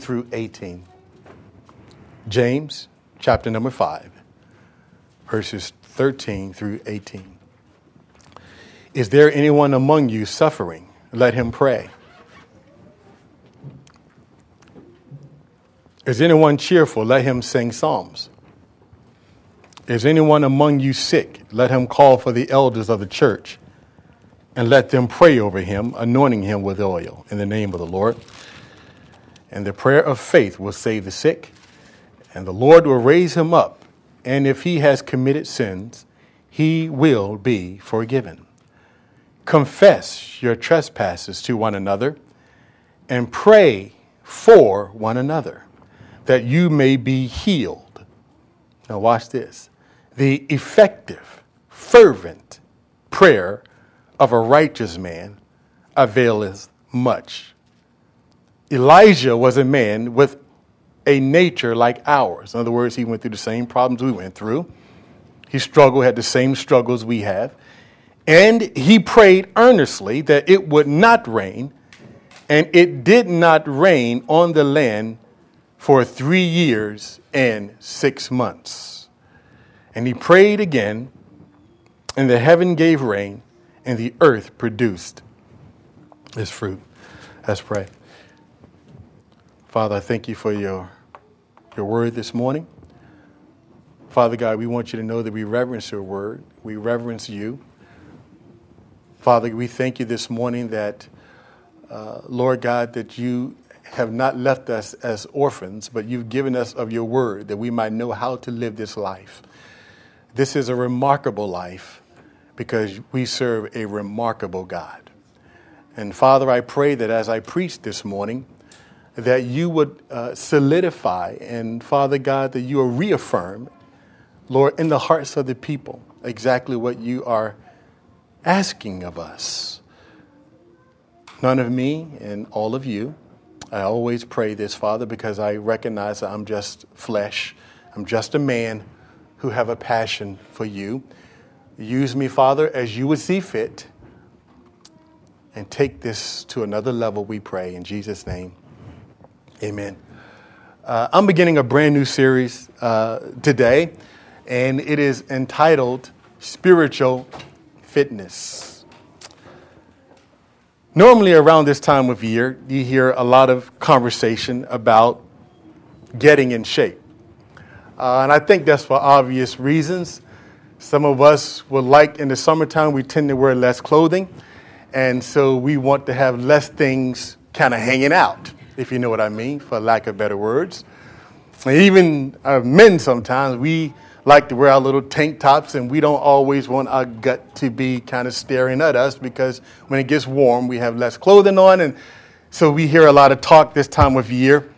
through 18. James chapter number 5, verses 13 through 18. Is there anyone among you suffering? Let him pray. Is anyone cheerful? Let him sing psalms. Is anyone among you sick? Let him call for the elders of the church and let them pray over him, anointing him with oil in the name of the Lord. And the prayer of faith will save the sick, and the Lord will raise him up. And if he has committed sins, he will be forgiven. Confess your trespasses to one another and pray for one another, that you may be healed. Now watch this. The effective, fervent prayer of a righteous man availeth much. Elijah was a man with a nature like ours. In other words, he went through the same problems we went through. He struggled, had the same struggles we have. And he prayed earnestly that it would not rain, and it did not rain on the land for 3 years and 6 months. And he prayed again, and the heaven gave rain, and the earth produced its fruit. Let's pray. Father, I thank you for your word this morning. Father God, we want you to know that we reverence your word. We reverence you. Father, we thank you this morning that Lord God, that you have not left us as orphans, but you've given us of your word that we might know how to live this life. This is a remarkable life because we serve a remarkable God. And Father, I pray that as I preach this morning, that you would solidify and, Father God, that you will reaffirm, Lord, in the hearts of the people exactly what you are asking of us. None of me and all of you. I always pray this, Father, because I recognize that I'm just flesh. I'm just a man who have a passion for you. Use me, Father, as you would see fit. And take this to another level, we pray. In Jesus' name, amen. I'm beginning a brand new series today, and it is entitled Spiritual Fitness. Normally around this time of year, you hear a lot of conversation about getting in shape. And I think that's for obvious reasons. Some of us would like, in the summertime, we tend to wear less clothing. And so we want to have less things kind of hanging out, if you know what I mean, for lack of better words. And even men sometimes, we like to wear our little tank tops, and we don't always want our gut to be kind of staring at us because when it gets warm, we have less clothing on. And so we hear a lot of talk this time of year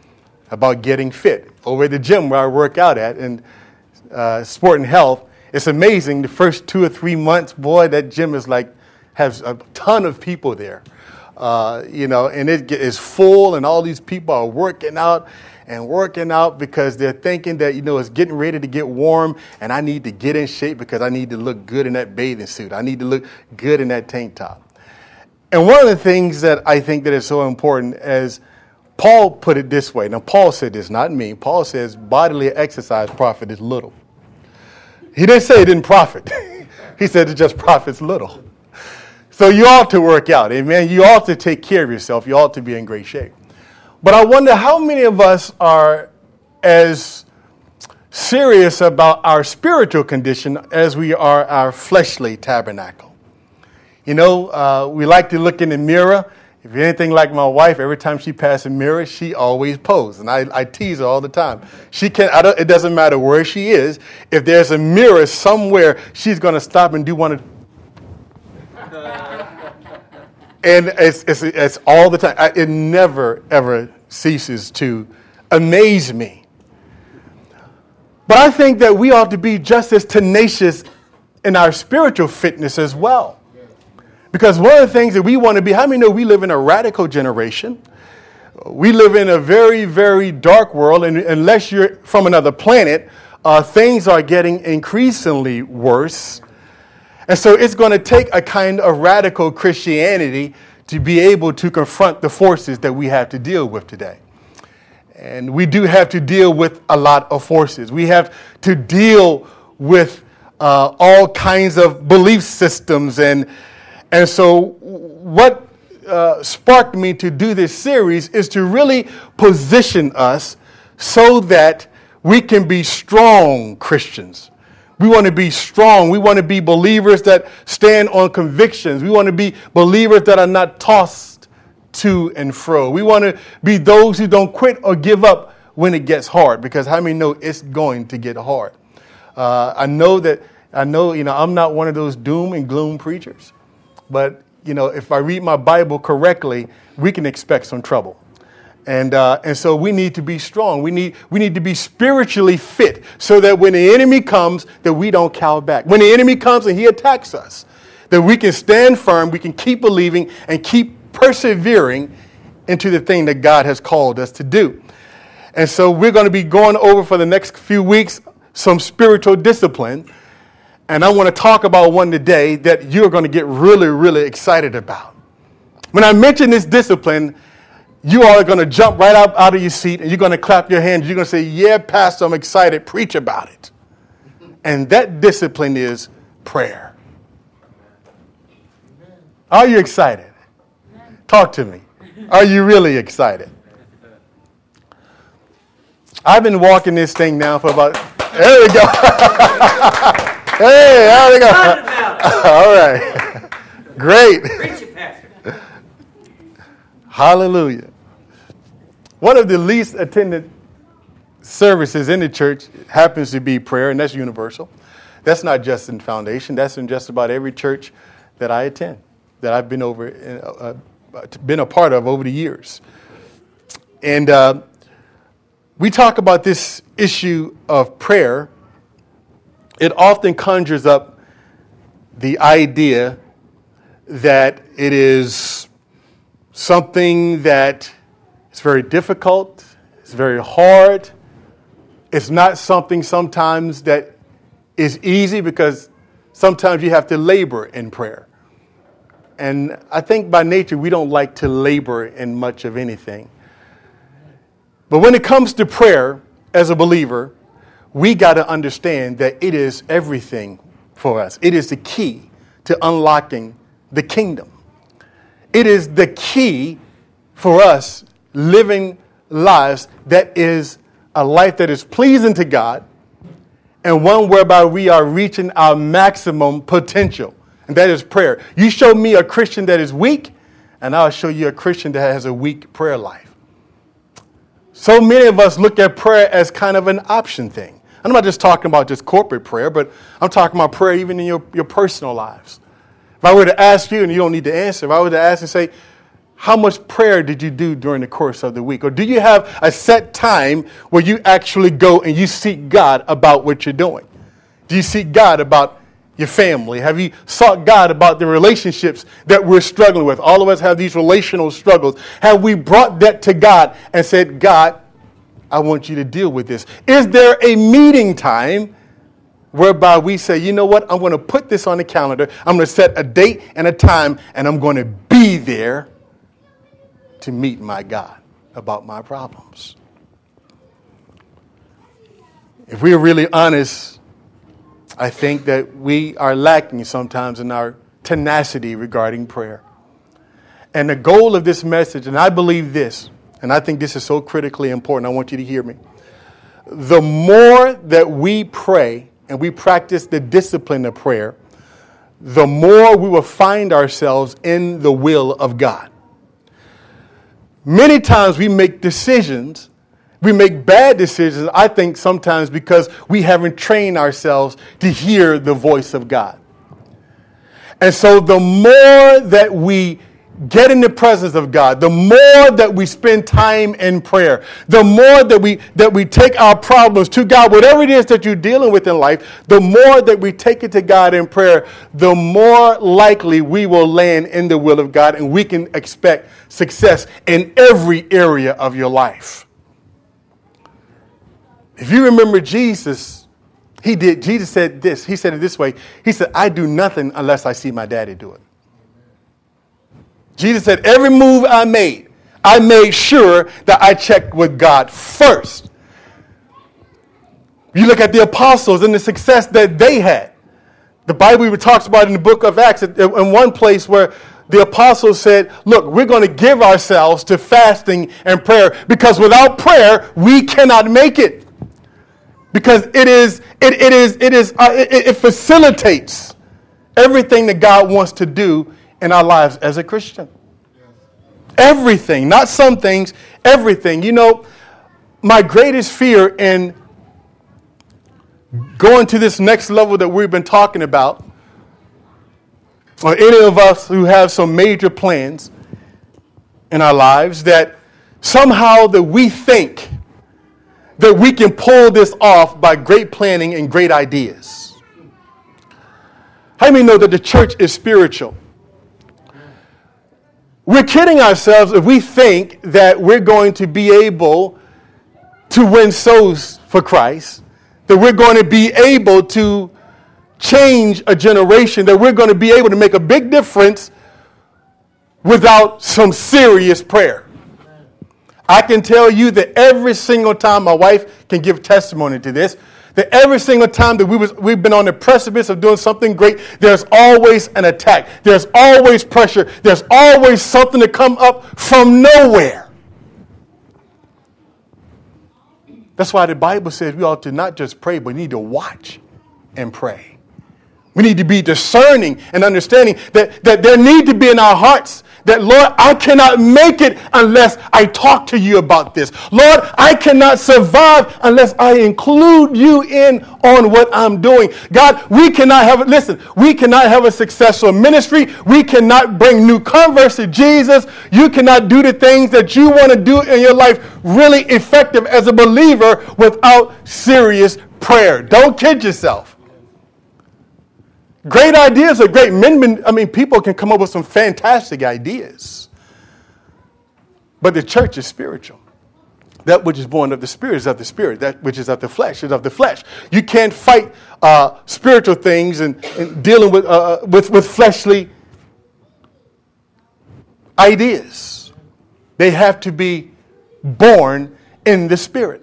about getting fit. Over at the gym where I work out at in Sport and Health, it's amazing. The first 2 or 3 months, boy, that gym is like has a ton of people there, and it is full, and all these people are working out. And working out because they're thinking that, it's getting ready to get warm and I need to get in shape because I need to look good in that bathing suit. I need to look good in that tank top. And one of the things that I think that is so important is Paul put it this way. Now, Paul said this, not me. Paul says bodily exercise profit is little. He didn't say it didn't profit. He said it just profits little. So you ought to work out. Amen. You ought to take care of yourself. You ought to be in great shape. But I wonder how many of us are as serious about our spiritual condition as we are our fleshly tabernacle. We like to look in the mirror. If you're anything like my wife, every time she passes a mirror, she always poses. And I tease her all the time. It doesn't matter where she is. If there's a mirror somewhere, she's going to stop and do one of... And it's all the time. It never, ever ceases to amaze me. But I think that we ought to be just as tenacious in our spiritual fitness as well. Because one of the things that we want to be, how many know we live in a radical generation? We live in a very, very dark world. And unless you're from another planet, things are getting increasingly worse. And so it's going to take a kind of radical Christianity to be able to confront the forces that we have to deal with today. And we do have to deal with a lot of forces. We have to deal with all kinds of belief systems. And so what sparked me to do this series is to really position us so that we can be strong Christians. We want to be strong. We want to be believers that stand on convictions. We want to be believers that are not tossed to and fro. We want to be those who don't quit or give up when it gets hard, because how many know it's going to get hard? I know I'm not one of those doom and gloom preachers, but you know, if I read my Bible correctly, we can expect some trouble. And so we need to be strong. We need to be spiritually fit so that when the enemy comes, that we don't cower back. When the enemy comes and he attacks us, that we can stand firm, we can keep believing and keep persevering into the thing that God has called us to do. And so we're going to be going over for the next few weeks some spiritual discipline. And I want to talk about one today that you're going to get really, really excited about. When I mention this discipline, you are going to jump right out of your seat and you're going to clap your hands. You're going to say, yeah, Pastor, I'm excited. Preach about it. And that discipline is prayer. Amen. Are you excited? Amen. Talk to me. Are you really excited? I've been walking this thing now for about... There we go. Hey, there we go. All right. Great. Preach it, Pastor. Hallelujah. One of the least attended services in the church happens to be prayer, and that's universal. That's not just in Foundation. That's in just about every church that I attend, that I've been a part of over the years. And we talk about this issue of prayer. It often conjures up the idea that it is something that is very difficult, it's very hard. It's not something sometimes that is easy, because sometimes you have to labor in prayer. And I think by nature we don't like to labor in much of anything. But when it comes to prayer as a believer, we got to understand that it is everything for us. It is the key to unlocking the kingdom. It is the key for us living lives that is a life that is pleasing to God, and one whereby we are reaching our maximum potential, and that is prayer. You show me a Christian that is weak, and I'll show you a Christian that has a weak prayer life. So many of us look at prayer as kind of an option thing. I'm not just talking about just corporate prayer, but I'm talking about prayer even in your personal lives. If I were to ask you, and you don't need to answer, if I were to ask and say, how much prayer did you do during the course of the week? Or do you have a set time where you actually go and you seek God about what you're doing? Do you seek God about your family? Have you sought God about the relationships that we're struggling with? All of us have these relational struggles. Have we brought that to God and said, God, I want you to deal with this? Is there a meeting time whereby we say, you know what, I'm going to put this on the calendar. I'm going to set a date and a time, and I'm going to be there to meet my God about my problems. If we're really honest, I think that we are lacking sometimes in our tenacity regarding prayer. And the goal of this message, and I believe this, and I think this is so critically important, I want you to hear me. The more that we pray, and we practice the discipline of prayer, the more we will find ourselves in the will of God. Many times we make decisions, we make bad decisions, I think sometimes because we haven't trained ourselves to hear the voice of God. And so the more that we get in the presence of God, the more that we spend time in prayer, the more that we take our problems to God, whatever it is that you're dealing with in life, the more that we take it to God in prayer, the more likely we will land in the will of God, and we can expect success in every area of your life. If you remember Jesus, Jesus said this. He said it this way. He said, I do nothing unless I see my daddy do it. Jesus said, every move I made, I made sure that I checked with God first. You look at the apostles and the success that they had. The Bible talks about in the book of Acts, in one place where the apostles said, look, we're going to give ourselves to fasting and prayer, because without prayer, we cannot make it. Because it facilitates everything that God wants to do in our lives as a Christian. Everything, not some things, everything. You know, my greatest fear in going to this next level that we've been talking about, or any of us who have some major plans in our lives, that somehow that we think that we can pull this off by great planning and great ideas. How many know that the church is spiritual? We're kidding ourselves if we think that we're going to be able to win souls for Christ, that we're going to be able to change a generation, that we're going to be able to make a big difference without some serious prayer. I can tell you that every single time, my wife can give testimony to this, that every single time that we've been on the precipice of doing something great, there's always an attack. There's always pressure. There's always something to come up from nowhere. That's why the Bible says we ought to not just pray, but we need to watch and pray. We need to be discerning and understanding that there need to be in our hearts that, Lord, I cannot make it unless I talk to you about this. Lord, I cannot survive unless I include you in on what I'm doing. God, we cannot have a successful ministry. We cannot bring new converts to Jesus. You cannot do the things that you want to do in your life really effective as a believer without serious prayer. Don't kid yourself. Great ideas are great. People can come up with some fantastic ideas. But the church is spiritual. That which is born of the Spirit is of the Spirit. That which is of the flesh is of the flesh. You can't fight spiritual things and dealing with fleshly ideas. They have to be born in the Spirit.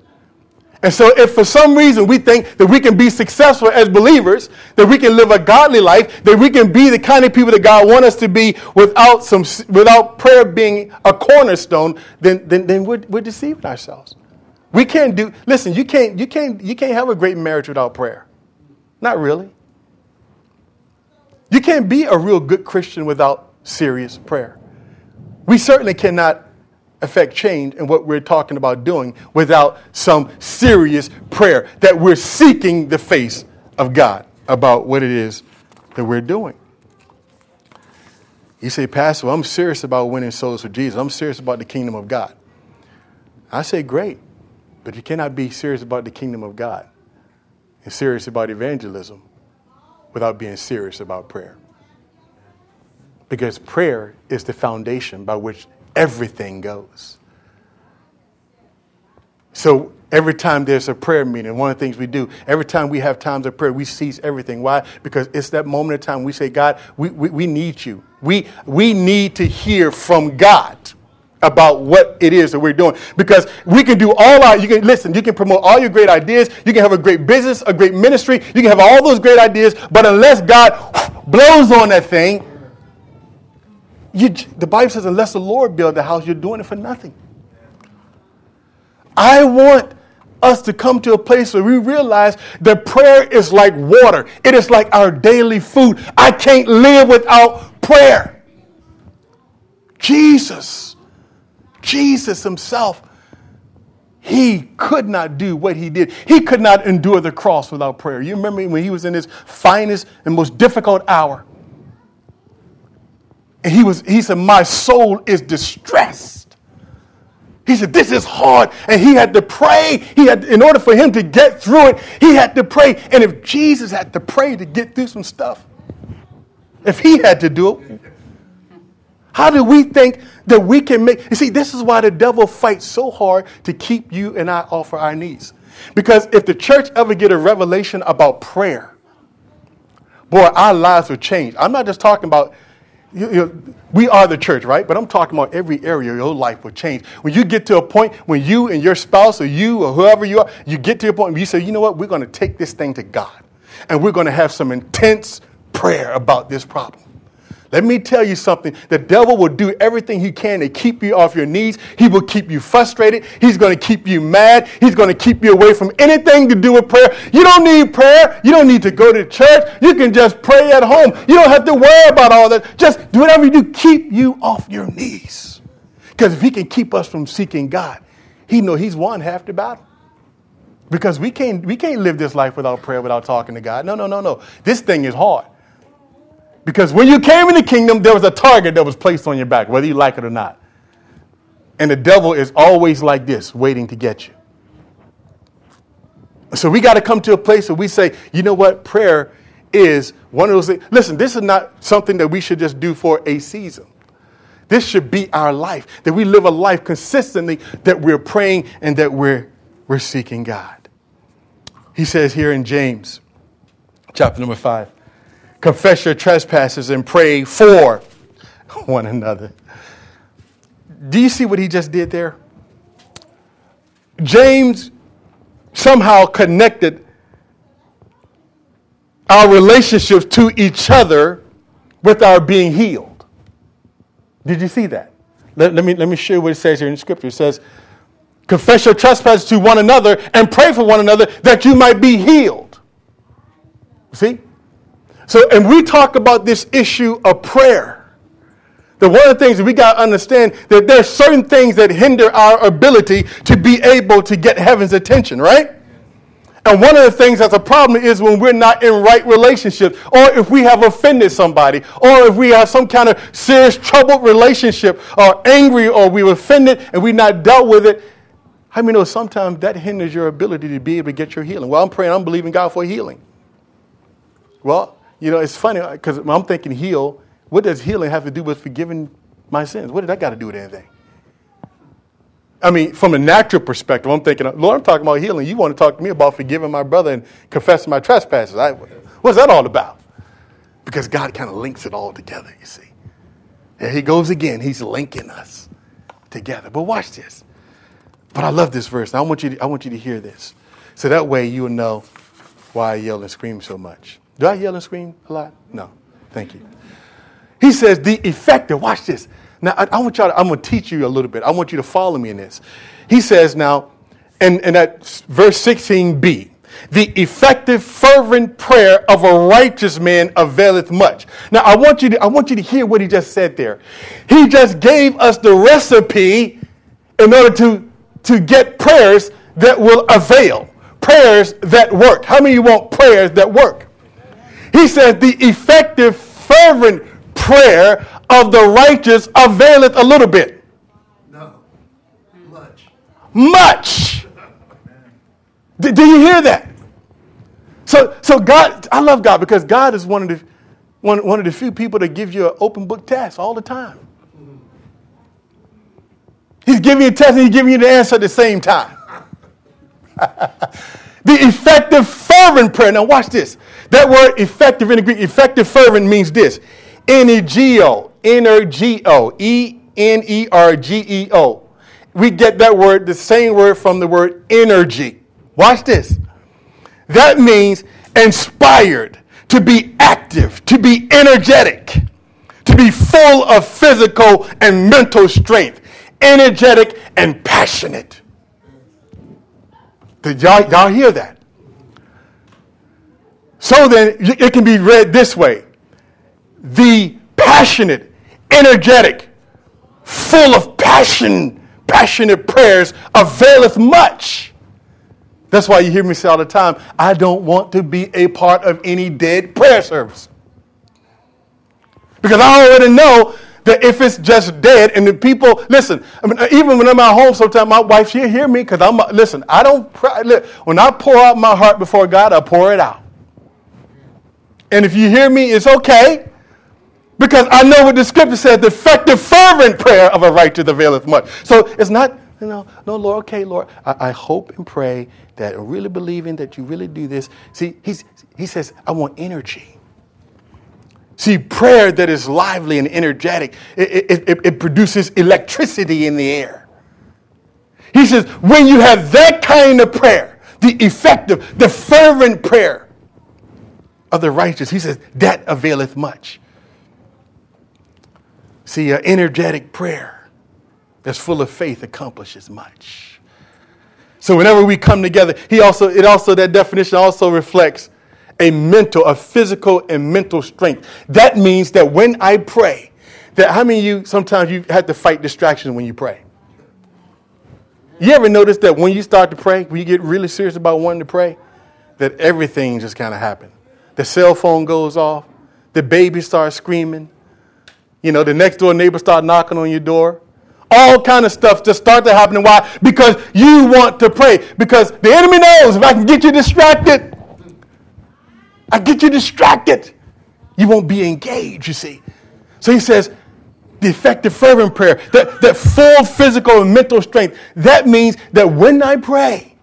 And so if for some reason we think that we can be successful as believers, that we can live a godly life, that we can be the kind of people that God wants us to be without prayer being a cornerstone, then we're deceiving ourselves. We can't do, listen, you can't have a great marriage without prayer. Not really. You can't be a real good Christian without serious prayer. We certainly cannot affect change in what we're talking about doing without some serious prayer, that we're seeking the face of God about what it is that we're doing. You say, Pastor, well, I'm serious about winning souls for Jesus. I'm serious about the kingdom of God. I say, great, but you cannot be serious about the kingdom of God and serious about evangelism without being serious about prayer. Because prayer is the foundation by which everything goes. So every time there's a prayer meeting, one of the things we do, every time we have times of prayer, we cease everything. Why? Because it's that moment of time we say, God, we need you. We need to hear from God about what it is that we're doing. Because we can do you can promote all your great ideas, you can have a great business, a great ministry, you can have all those great ideas, but unless God blows on that thing, the Bible says, unless the Lord build the house, you're doing it for nothing. I want us to come to a place where we realize that prayer is like water. It is like our daily food. I can't live without prayer. Jesus himself, he could not do what he did. He could not endure the cross without prayer. You remember when he was in his finest and most difficult hour? And he said, my soul is distressed. He said, this is hard. And he had to pray. In order for him to get through it, he had to pray. And if Jesus had to pray to get through some stuff, if he had to do it, how do we think that we can make? You see, this is why the devil fights so hard to keep you and I off our knees. Because if the church ever get a revelation about prayer, boy, our lives would change. I'm not just talking about We are the church, right? But I'm talking about every area of your life will change. When you get to a point when you and your spouse or you or whoever you are, you get to a point where you say, you know what, we're going to take this thing to God. And we're going to have some intense prayer about this problem. Let me tell you something. The devil will do everything he can to keep you off your knees. He will keep you frustrated. He's going to keep you mad. He's going to keep you away from anything to do with prayer. You don't need prayer. You don't need to go to church. You can just pray at home. You don't have to worry about all that. Just do whatever you do. Keep you off your knees. Because if he can keep us from seeking God, he knows he's won half the battle. Because we can't live this life without prayer, without talking to God. No. This thing is hard. Because when you came in the kingdom, there was a target that was placed on your back, whether you like it or not. And the devil is always like this, waiting to get you. So we got to come to a place where we say, you know what? Prayer is one of those things. Listen, this is not something that we should just do for a season. This should be our life, that we live a life consistently, that we're praying and that we're seeking God. He says here in James, chapter number 5. Confess your trespasses and pray for one another. Do you see what he just did there? James somehow connected our relationships to each other with our being healed. Did you see that? Let me show you what it says here in Scripture. It says, confess your trespasses to one another and pray for one another that you might be healed. See? So, and we talk about this issue of prayer. That one of the things that we got to understand that there are certain things that hinder our ability to be able to get heaven's attention, right? And one of the things that's a problem is when we're not in right relationships, or if we have offended somebody, or if we have some kind of serious troubled relationship, or angry, or we were offended and we not dealt with it. How many know sometimes that hinders your ability to be able to get your healing? Well, I'm praying, I'm believing God for healing. Well, you know, it's funny because I'm thinking heal. What does healing have to do with forgiving my sins? What did that got to do with anything? I mean, from a natural perspective, I'm thinking, Lord, I'm talking about healing. You want to talk to me about forgiving my brother and confessing my trespasses. What's that all about? Because God kind of links it all together, you see. There he goes again. He's linking us together. But watch this. But I love this verse. I want you to hear this. So that way you will know why I yell and scream so much. Do I yell and scream a lot? No. Thank you. He says the effective. Watch this. Now, I'm going to teach you a little bit. I want you to follow me in this. He says now, and that verse 16b, the effective fervent prayer of a righteous man availeth much. Now, I want you to hear what he just said there. He just gave us the recipe in order to get prayers that will avail, prayers that work. How many of you want prayers that work? He says the effective, fervent prayer of the righteous availeth a little bit. No. Much. Do you hear that? So God, I love God because God is one of the few people that give you an open book test all the time. He's giving you a test and he's giving you the answer at the same time. The effective fervent prayer. Now watch this. That word effective in the Greek, effective fervent means this. Energeo, E-N-E-R-G-E-O. We get that word, the same word from the word energy. Watch this. That means inspired, to be active, to be energetic, to be full of physical and mental strength, energetic and passionate. Did y'all hear that? So then, it can be read this way. The passionate, energetic, full of passion, passionate prayers availeth much. That's why you hear me say all the time, I don't want to be a part of any dead prayer service. Because I already know that if it's just dead and the people, listen, I mean, even when I'm at home, sometimes my wife, she'll hear me because when I pour out my heart before God, I pour it out. And if you hear me, it's okay. Because I know what the scripture says, the effective fervent prayer of a righteous availeth much. So it's not, Lord, okay, Lord, I hope and pray that I'm really believing that you really do this. See, he says, I want energy. See, prayer that is lively and energetic, it produces electricity in the air. He says, when you have that kind of prayer, the effective, the fervent prayer of the righteous, he says, that availeth much. See, an energetic prayer that's full of faith accomplishes much. So whenever we come together, that definition also reflects a physical and mental strength. That means that when I pray, sometimes you have to fight distractions when you pray. You ever notice that when you start to pray, when you get really serious about wanting to pray, that everything just kind of happens. The cell phone goes off. The baby starts screaming. You know, the next door neighbor starts knocking on your door. All kind of stuff just starts to happen. Why? Because you want to pray. Because the enemy knows if I can get you distracted, you won't be engaged, you see. So he says, the effective fervent prayer, that full physical and mental strength, that means that when I pray,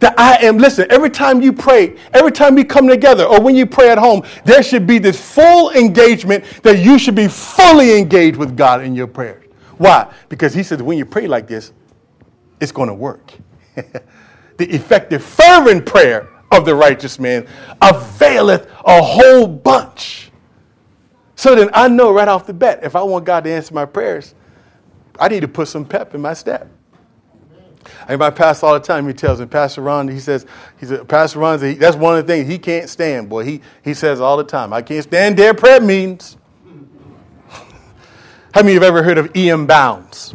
that I am, listen, every time you pray, every time we come together or when you pray at home, there should be this full engagement that you should be fully engaged with God in your prayers. Why? Because he says when you pray like this, it's going to work. The effective fervent prayer of the righteous man availeth a whole bunch. So then I know right off the bat, if I want God to answer my prayers, I need to put some pep in my step. And my pastor all the time, he tells me, Pastor Ron, he said, Pastor Ron, that's one of the things he can't stand, boy. He says all the time, I can't stand their prayer meetings. How many of you have ever heard of E.M. Bounds?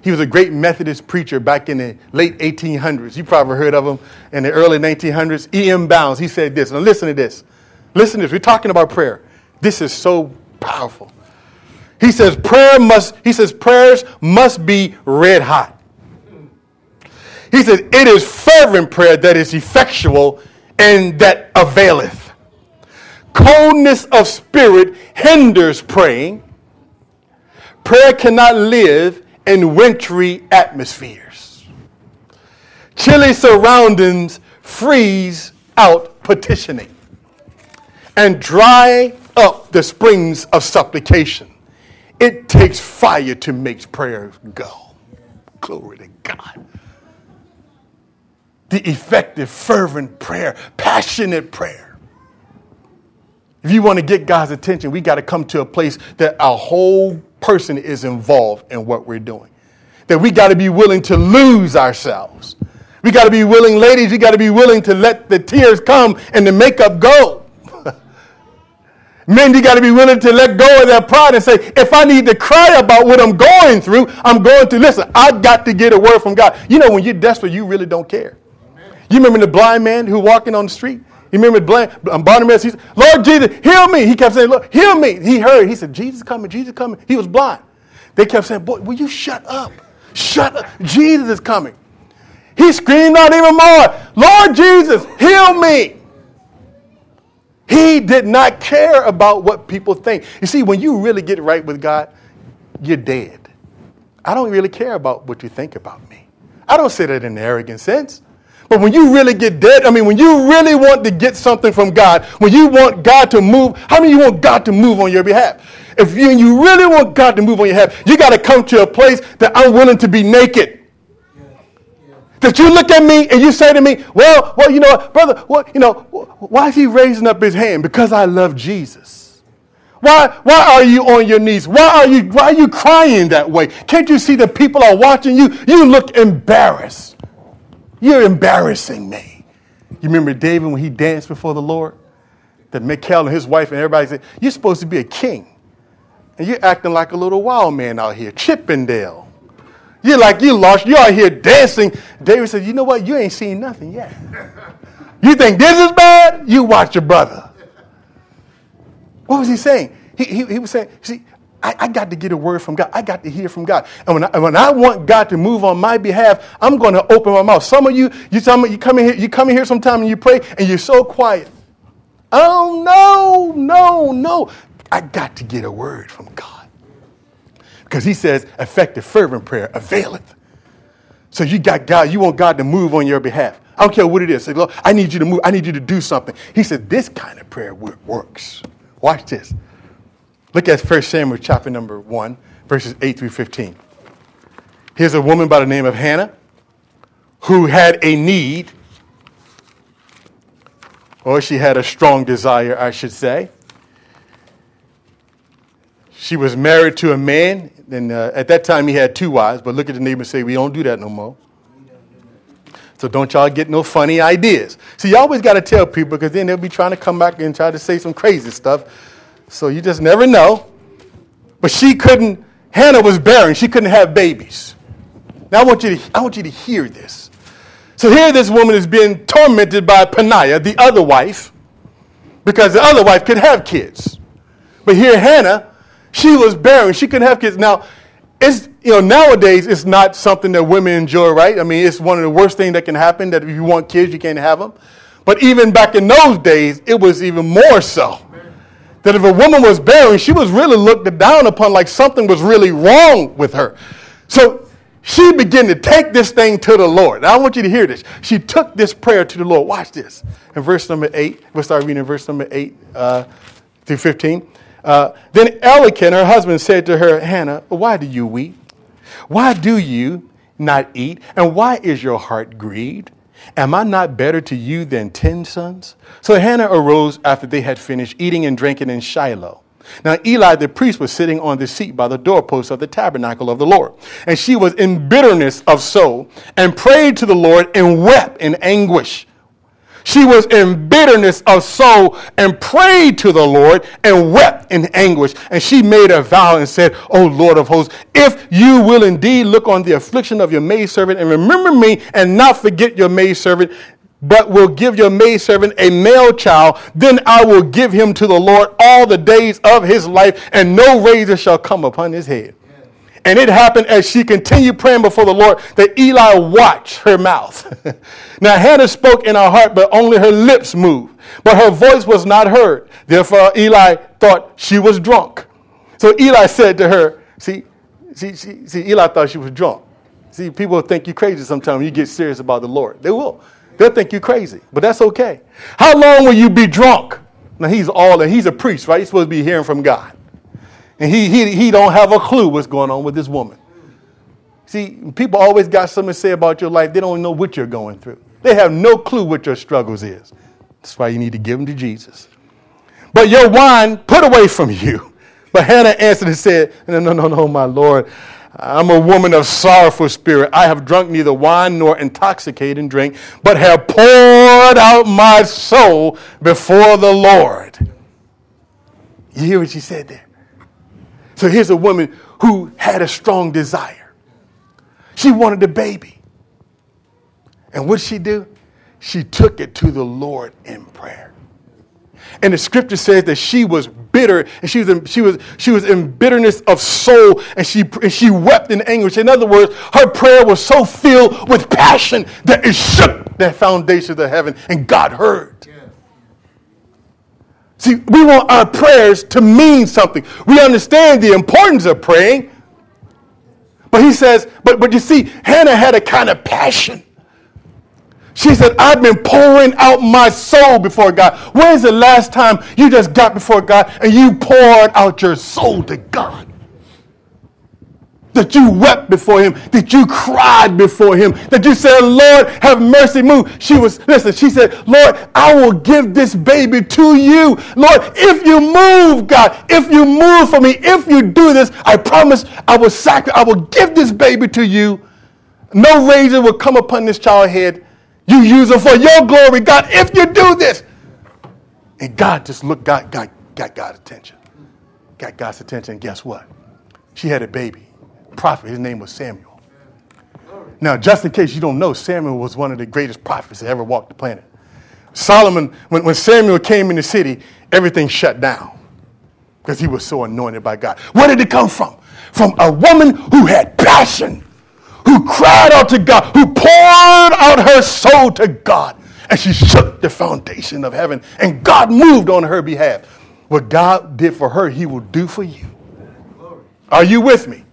He was a great Methodist preacher back in the late 1800s. You probably heard of him in the early 1900s. E.M. Bounds, he said this. Now listen to this. We're talking about prayer. This is so powerful. He says, prayers must be red hot. He says, it is fervent prayer that is effectual and that availeth. Coldness of spirit hinders praying. Prayer cannot live in wintry atmospheres. Chilly surroundings freeze out petitioning and dry up the springs of supplication. It takes fire to make prayers go. Glory to God. The effective, fervent prayer, passionate prayer. If you want to get God's attention, we got to come to a place that our whole person is involved in what we're doing. That we got to be willing to lose ourselves. We got to be willing, ladies, you got to be willing to let the tears come and the makeup go. Men, you got to be willing to let go of that pride and say, if I need to cry about what I'm going through, I'm going to listen. I've got to get a word from God. You know, when you're desperate, you really don't care. Amen. You remember the blind man who walking on the street? You remember Barnabas? He said, Lord Jesus, heal me. He kept saying, Lord, heal me. He heard. He said, Jesus coming, Jesus coming. He was blind. They kept saying, boy, will you shut up? Shut up. Jesus is coming. He screamed out even more, Lord Jesus, heal me. He did not care about what people think. You see, when you really get right with God, you're dead. I don't really care about what you think about me. I don't say that in an arrogant sense. But when you really get dead, when you really want to get something from God, when you want God to move, how many of you want God to move on your behalf? If you really want God to move on your behalf, you got to come to a place that I'm willing to be naked. That you look at me and you say to me, well, you know what, brother, why is he raising up his hand? Because I love Jesus. Why are you on your knees? Why are you crying that way? Can't you see the people are watching you? You look embarrassed. You're embarrassing me. You remember David when he danced before the Lord? That Michal and his wife and everybody said, you're supposed to be a king. And you're acting like a little wild man out here, Chippendale. You're like, you lost. You're out here dancing. David said, you know what? You ain't seen nothing yet. You think this is bad? You watch your brother. What was he saying? He was saying, see, I got to get a word from God. I got to hear from God. And when I want God to move on my behalf, I'm going to open my mouth. Some of you come in here sometime and you pray and you're so quiet. Oh, no. I got to get a word from God. Because he says, effective, fervent prayer availeth. So you got God, you want God to move on your behalf. I don't care what it is. Say, Lord, I need you to move. I need you to do something. He said, this kind of prayer works. Watch this. Look at 1 Samuel chapter number 1, verses 8 through 15. Here's a woman by the name of Hannah who had a need, or she had a strong desire, I should say. She was married to a man, and at that time he had two wives, but look at the neighbor and say, we don't do that no more. So don't y'all get no funny ideas. So you always got to tell people, because then they'll be trying to come back and try to say some crazy stuff. So you just never know. But Hannah was barren. She couldn't have babies. Now I want you to hear this. So here this woman is being tormented by Peninnah, the other wife, because the other wife could have kids. But here Hannah, she was barren. She couldn't have kids. Now, nowadays it's not something that women enjoy, right? I mean, it's one of the worst things that can happen, that if you want kids, you can't have them. But even back in those days, it was even more so. That if a woman was barren, she was really looked down upon, like something was really wrong with her. So she began to take this thing to the Lord. Now I want you to hear this. She took this prayer to the Lord. Watch this. In verse number 8, we'll start reading verse number 8 through 15. Then Elkanah, her husband, said to her, Hannah, why do you weep? Why do you not eat? And why is your heart grieved? Am I not better to you than 10 sons? So Hannah arose after they had finished eating and drinking in Shiloh. Now Eli the priest was sitting on the seat by the doorpost of the tabernacle of the Lord. And she was in bitterness of soul and prayed to the Lord and wept in anguish. She was in bitterness of soul and prayed to the Lord and wept in anguish. And she made a vow and said, O Lord of hosts, if you will indeed look on the affliction of your maidservant and remember me and not forget your maidservant, but will give your maidservant a male child, then I will give him to the Lord all the days of his life, and no razor shall come upon his head. And it happened as she continued praying before the Lord that Eli watched her mouth. Now Hannah spoke in her heart, but only her lips moved. But her voice was not heard. Therefore Eli thought she was drunk. So Eli said to her, Eli thought she was drunk. See, people think you crazy sometimes when you get serious about the Lord. They will. They'll think you crazy, but that's okay. How long will you be drunk? Now he's a priest, right? He's supposed to be hearing from God. And he don't have a clue what's going on with this woman. See, people always got something to say about your life. They don't know what you're going through. They have no clue what your struggles is. That's why you need to give them to Jesus. But your wine put away from you. But Hannah answered and said, No, my Lord. I'm a woman of sorrowful spirit. I have drunk neither wine nor intoxicating drink, but have poured out my soul before the Lord. You hear what she said there? So here's a woman who had a strong desire. She wanted a baby. And what did she do? She took it to the Lord in prayer. And the scripture says that she was bitter, and she was in bitterness of soul, and she wept in anguish. In other words, her prayer was so filled with passion that it shook the foundations of heaven, and God heard. See, we want our prayers to mean something. We understand the importance of praying. But he says, but you see, Hannah had a kind of passion. She said, I've been pouring out my soul before God. When's the last time you just got before God and you poured out your soul to God? That you wept before him, that you cried before him, that you said, Lord, have mercy, move. She said, Lord, I will give this baby to you. Lord, if you move, God, if you move for me, if you do this, I promise I will give this baby to you. No razor will come upon this child's head. You use it for your glory, God, if you do this. And God just looked, God got God's attention. Got God's attention, and guess what? She had a baby. Prophet, his name was Samuel. Now, just in case you don't know, Samuel was one of the greatest prophets that ever walked the planet. Solomon, when Samuel came in the city, everything shut down because he was so anointed by God. Where did it come from? From a woman who had passion, who cried out to God, who poured out her soul to God, and she shook the foundation of heaven, and God moved on her behalf. What God did for her, he will do for you. Are you with me?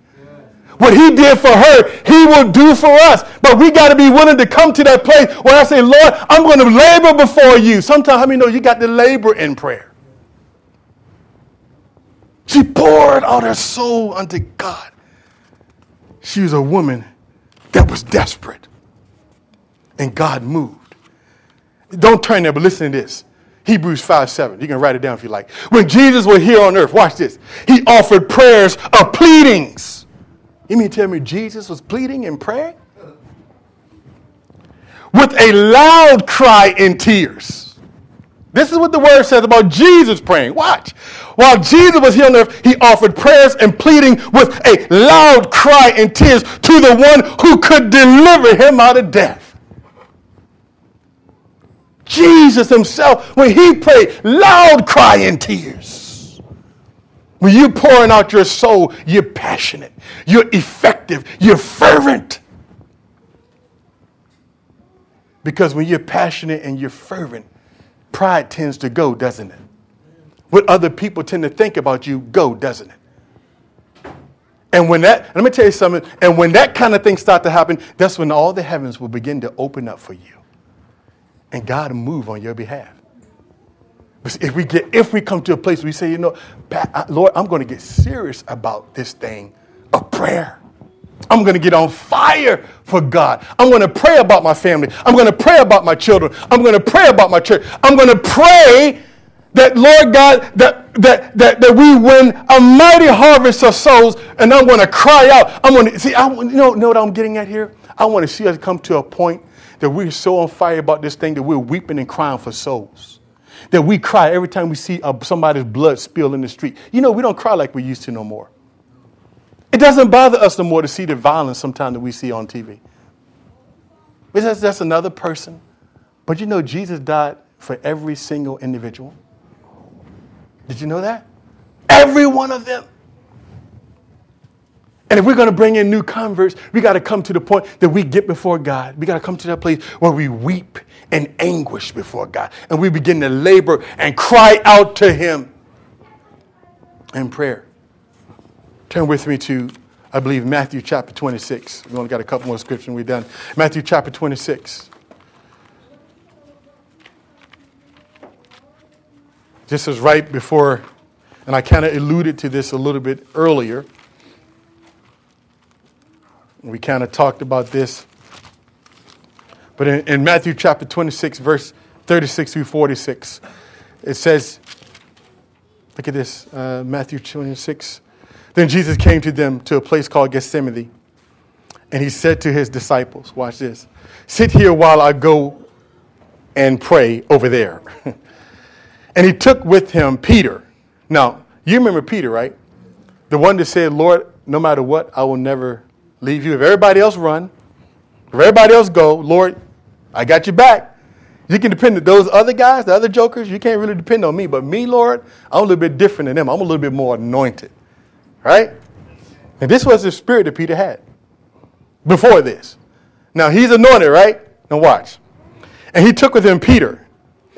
What he did for her, he will do for us. But we got to be willing to come to that place where I say, Lord, I'm going to labor before you. Sometimes, how many know you got to labor in prayer? She poured out her soul unto God. She was a woman that was desperate. And God moved. Don't turn there, but listen to this. Hebrews 5:7. You can write it down if you like. When Jesus was here on earth, watch this. He offered prayers of pleadings. You mean tell me Jesus was pleading and praying? With a loud cry and tears. This is what the word says about Jesus praying. Watch. While Jesus was here on earth, he offered prayers and pleading with a loud cry and tears to the one who could deliver him out of death. Jesus himself, when he prayed, loud cry and tears. When you're pouring out your soul, you're passionate, you're effective, you're fervent. Because when you're passionate and you're fervent, pride tends to go, doesn't it? What other people tend to think about you go, doesn't it? And when that, let me tell you something, and when that kind of thing starts to happen, that's when all the heavens will begin to open up for you. And God will move on your behalf. But if we come to a place where we say, you know, Lord, I'm going to get serious about this thing of prayer. I'm going to get on fire for God. I'm going to pray about my family. I'm going to pray about my children. I'm going to pray about my church. I'm going to pray that, Lord God, that we win a mighty harvest of souls, and I'm going to cry out. I'm going to see, you know what I'm getting at here? I want to see us come to a point that we're so on fire about this thing that we're weeping and crying for souls. That we cry every time we see somebody's blood spill in the street. You know, we don't cry like we used to no more. It doesn't bother us no more to see the violence sometimes that we see on TV. That's another person. But you know, Jesus died for every single individual. Did you know that? Every one of them. And if we're going to bring in new converts, we got to come to the point that we get before God. We got to come to that place where we weep and anguish before God. And we begin to labor and cry out to him in prayer. Turn with me to, I believe, Matthew chapter 26. We only got a couple more scriptures and we're done. Matthew chapter 26. This is right before, and I kind of alluded to this a little bit earlier. We kind of talked about this. But in Matthew chapter 26, verse 36 through 46, it says, look at this, Matthew 26. Then Jesus came to them to a place called Gethsemane, and he said to his disciples, watch this, sit here while I go and pray over there. And he took with him Peter. Now, you remember Peter, right? The one that said, Lord, no matter what, I will never leave you. If everybody else run, if everybody else go, Lord, I got you back. You can depend on those other guys, the other jokers. You can't really depend on me. But me, Lord, I'm a little bit different than them. I'm a little bit more anointed. Right? And this was the spirit that Peter had before this. Now, he's anointed, right? Now, watch. And he took with him Peter.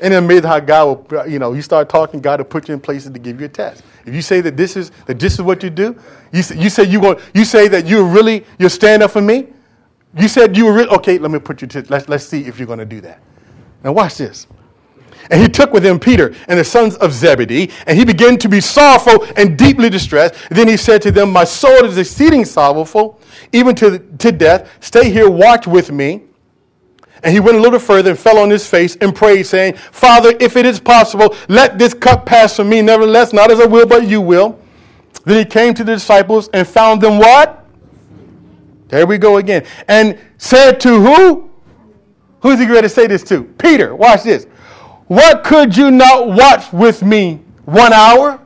And then amazing how God will, you know, you start talking, God will put you in places to give you a test. If you say that this is what you do, you say you'll stand up for me. You said you were really, okay, let me put you to, let's see if you're going to do that. Now watch this. And he took with him Peter and the sons of Zebedee, and he began to be sorrowful and deeply distressed. Then he said to them, my soul is exceeding sorrowful, even to death. Stay here, watch with me. And he went a little further and fell on his face and prayed, saying, Father, if it is possible, let this cup pass from me. Nevertheless, not as I will, but you will. Then he came to the disciples and found them what? There we go again. And said to who? Who's he going to say this to? Peter. Watch this. What could you not watch with me 1 hour?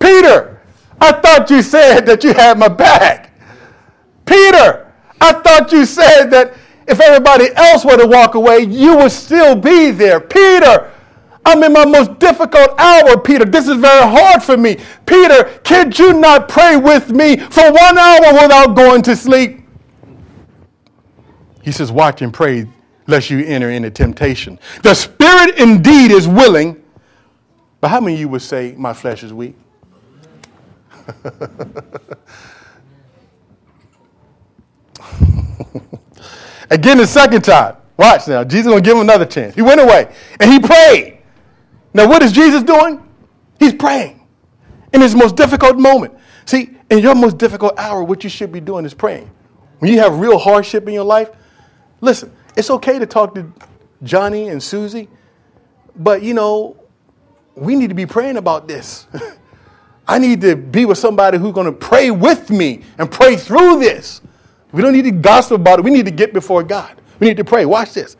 Peter, I thought you said that you had my back. Peter, I thought you said that if everybody else were to walk away, you would still be there. Peter, I'm in my most difficult hour, Peter. This is very hard for me. Peter, could you not pray with me for 1 hour without going to sleep? He says, watch and pray, lest you enter into temptation. The spirit indeed is willing. But how many of you would say, my flesh is weak? Again, the second time. Watch now. Jesus is going to give him another chance. He went away and he prayed. Now, what is Jesus doing? He's praying. in his most difficult moment. See, in your most difficult hour, what you should be doing is praying. When you have real hardship in your life, listen, it's okay to talk to Johnny and Susie, but, you know, we need to be praying about this. I need to be with somebody who's going to pray with me and pray through this. We don't need to gossip about it. We need to get before God. We need to pray. Watch this.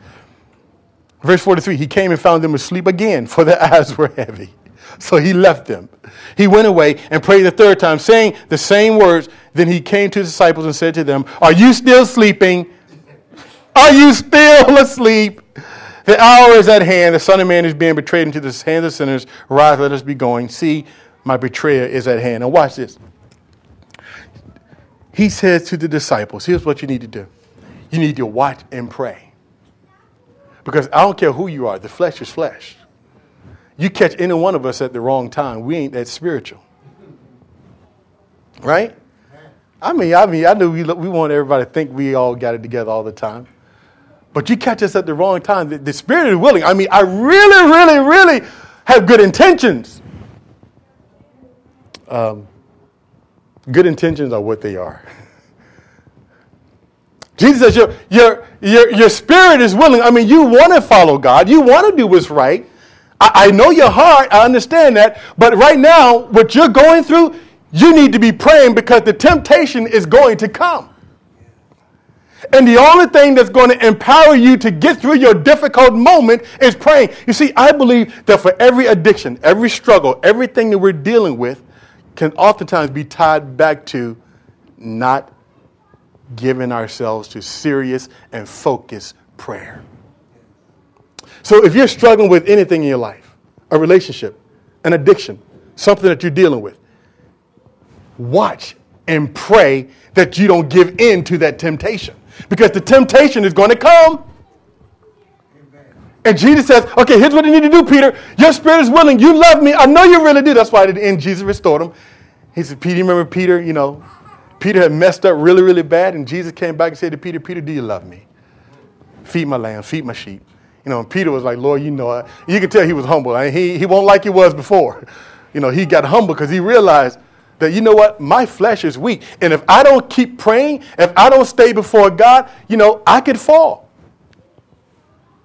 Verse 43, he came and found them asleep again, for their eyes were heavy. So he left them. He went away and prayed the third time, saying the same words. Then he came to his disciples and said to them, are you still sleeping? Are you still asleep? The hour is at hand. The Son of Man is being betrayed into the hands of sinners. Rise, let us be going. See, my betrayer is at hand. Now watch this. He said to the disciples, here's what you need to do. You need to watch and pray. Because I don't care who you are. The flesh is flesh. You catch any one of us at the wrong time, we ain't that spiritual. Right? I mean, I know we want everybody to think we all got it together all the time. But you catch us at the wrong time. The spirit is willing. I mean, I really have good intentions. Good intentions are what they are. Jesus says your spirit is willing. I mean, you want to follow God. You want to do what's right. I know your heart. I understand that. But right now, what you're going through, you need to be praying because the temptation is going to come. And the only thing that's going to empower you to get through your difficult moment is praying. You see, I believe that for every addiction, every struggle, everything that we're dealing with, can oftentimes be tied back to not giving ourselves to serious and focused prayer. So if you're struggling with anything in your life, a relationship, an addiction, something that you're dealing with, watch and pray that you don't give in to that temptation, because the temptation is going to come. And Jesus says, okay, here's what you need to do, Peter. Your spirit is willing. You love me. I know you really do. That's why at the end, Jesus restored him. He said, Peter, remember Peter? You know, Peter had messed up really bad. And Jesus came back and said to Peter, Peter, do you love me? Feed my lambs, feed my sheep. You know, and Peter was like, Lord, you know, you can tell he was humble. I mean, he wasn't like he was before. You know, he got humble because he realized that, you know what, my flesh is weak. And if I don't keep praying, if I don't stay before God, you know, I could fall.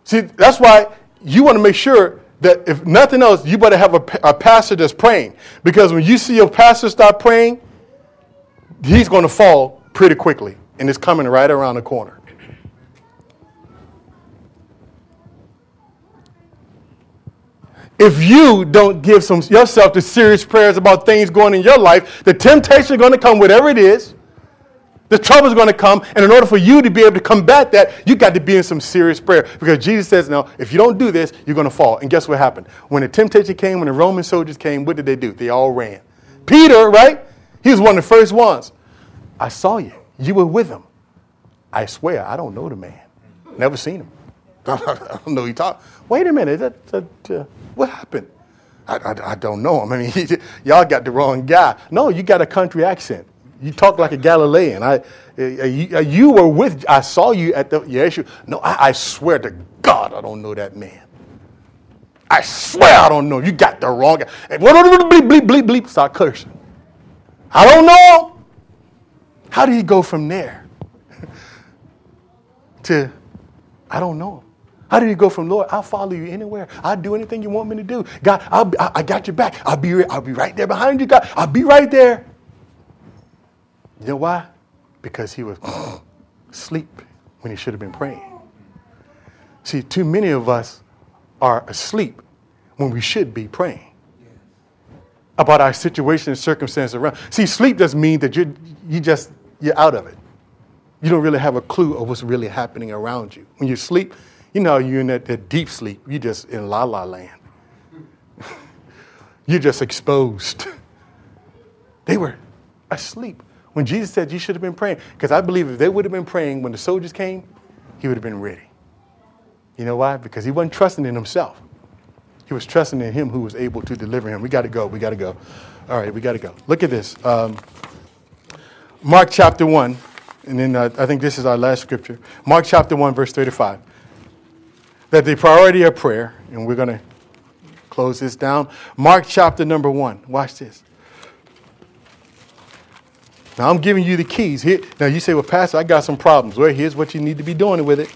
See, that's why you want to make sure that if nothing else, you better have a pastor that's praying. Because when you see your pastor start praying, he's going to fall pretty quickly. And it's coming right around the corner. If you don't give yourself to serious prayers about things going in your life, the temptation is going to come, whatever it is. The trouble is going to come, and in order for you to be able to combat that, you got to be in some serious prayer. Because Jesus says, now, if you don't do this, you're going to fall. And guess what happened? When the temptation came, when the Roman soldiers came, what did they do? They all ran. Peter, right? He was one of the first ones. I saw you. You were with him. I swear, I don't know the man. Never seen him. I don't know who he talked. Wait a minute. What happened? I don't know him. I mean, y'all got the wrong guy. No, you got a country accent. You talk like a Galilean. You were with, I saw you at the issue. No, I swear to God, I don't know that man. I swear I don't know. You got the wrong guy. Bleep. Start cursing. I don't know. How did he go from there to, I don't know. How did he go from, Lord, I'll follow you anywhere. I'll do anything you want me to do. God, I got your back. I'll be right there behind you, God. I'll be right there. You know why? Because he was asleep when he should have been praying. See, too many of us are asleep when we should be praying about our situation and circumstance around. See, sleep doesn't mean that you're out of it. You don't really have a clue of what's really happening around you. When you sleep, you know you're in that deep sleep. You're just in la-la land. You're just exposed. They were asleep. When Jesus said you should have been praying, because I believe if they would have been praying when the soldiers came, he would have been ready. You know why? Because he wasn't trusting in himself. He was trusting in him who was able to deliver him. We got to go. All right, we got to go. Look at this. Mark chapter 1, and then I think this is our last scripture. Mark chapter 1, verse 35. That the priority of prayer, and we're going to close this down. Mark chapter number 1. Watch this. Now, I'm giving you the keys. Here, now, you say, well, Pastor, I got some problems. Well, here's what you need to be doing with it.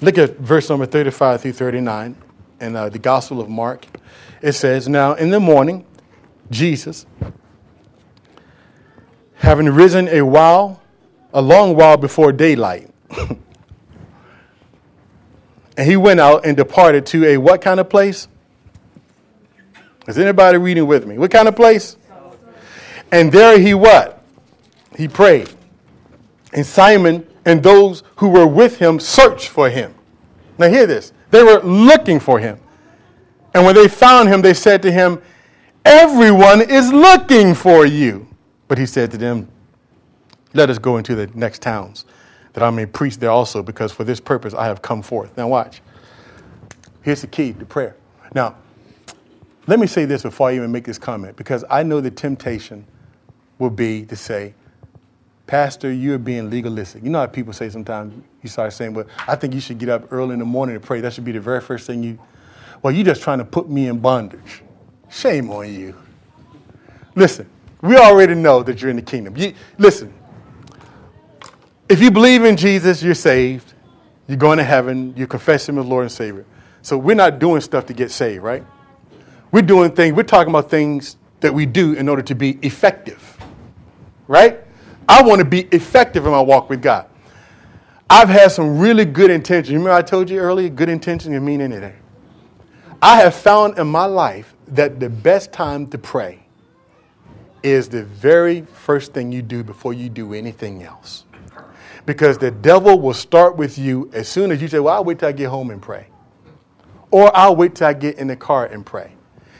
Look at verse number 35 through 39 in the Gospel of Mark. It says, now in the morning, Jesus, having risen a long while before daylight, and he went out and departed to a what kind of place? Is anybody reading with me? What kind of place? And there he what? He prayed. And Simon and those who were with him searched for him. Now hear this. They were looking for him. And when they found him, they said to him, everyone is looking for you. But he said to them, let us go into the next towns, that I may preach there also, because for this purpose I have come forth. Now watch. Here's the key to prayer. Now, let me say this before I even make this comment, because I know the temptation will be to say, Pastor, you're being legalistic. You know how people say sometimes, you start saying, well, I think you should get up early in the morning to pray. That should be the very first thing you, well, you're just trying to put me in bondage. Shame on you. Listen, we already know that you're in the kingdom. Listen, if you believe in Jesus, you're saved. You're going to heaven. You confess him as Lord and Savior. So we're not doing stuff to get saved, right? We're doing things, we're talking about things that we do in order to be effective, right? I want to be effective in my walk with God. I've had some really good intentions. Remember I told you earlier, good intentions can mean anything. I have found in my life that the best time to pray is the very first thing you do before you do anything else. Because the devil will start with you as soon as you say, well, I'll wait till I get home and pray. Or I'll wait till I get in the car and pray.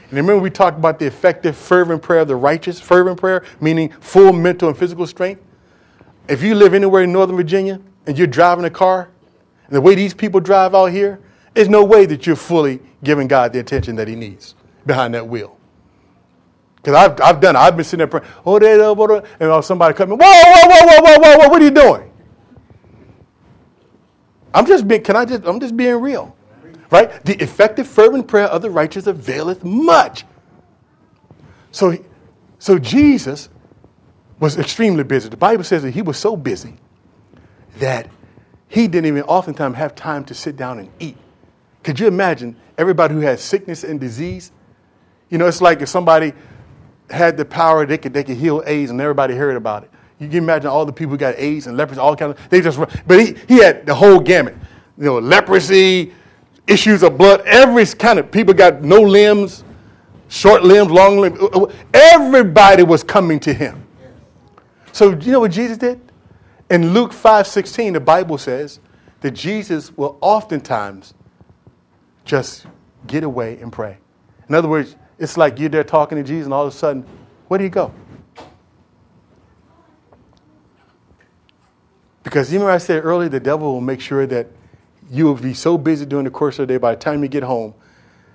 And remember we talked about the effective, fervent prayer of the righteous. Fervent prayer, meaning full mental and physical strength. If you live anywhere in Northern Virginia and you're driving a car, and the way these people drive out here, there's no way that you're fully giving God the attention that he needs behind that wheel. Because I've been sitting there praying, and somebody comes in, whoa, what are you doing? I'm just being real. Right? The effective, fervent prayer of the righteous availeth much. So Jesus was extremely busy. The Bible says that he was so busy that he didn't even oftentimes have time to sit down and eat. Could you imagine everybody who has sickness and disease? You know, it's like if somebody had the power, they could heal AIDS and everybody heard about it. You can imagine all the people who got AIDS and leprosy, all kinds of, they just run. But he had the whole gamut. You know, leprosy, issues of blood, every kind of people got no limbs, short limbs, long limbs. Everybody was coming to him. So you know what Jesus did? In Luke 5:16, the Bible says that Jesus will oftentimes just get away and pray. In other words, it's like you're there talking to Jesus and all of a sudden, where did he go? Because remember I said earlier, the devil will make sure that you will be so busy during the course of the day by the time you get home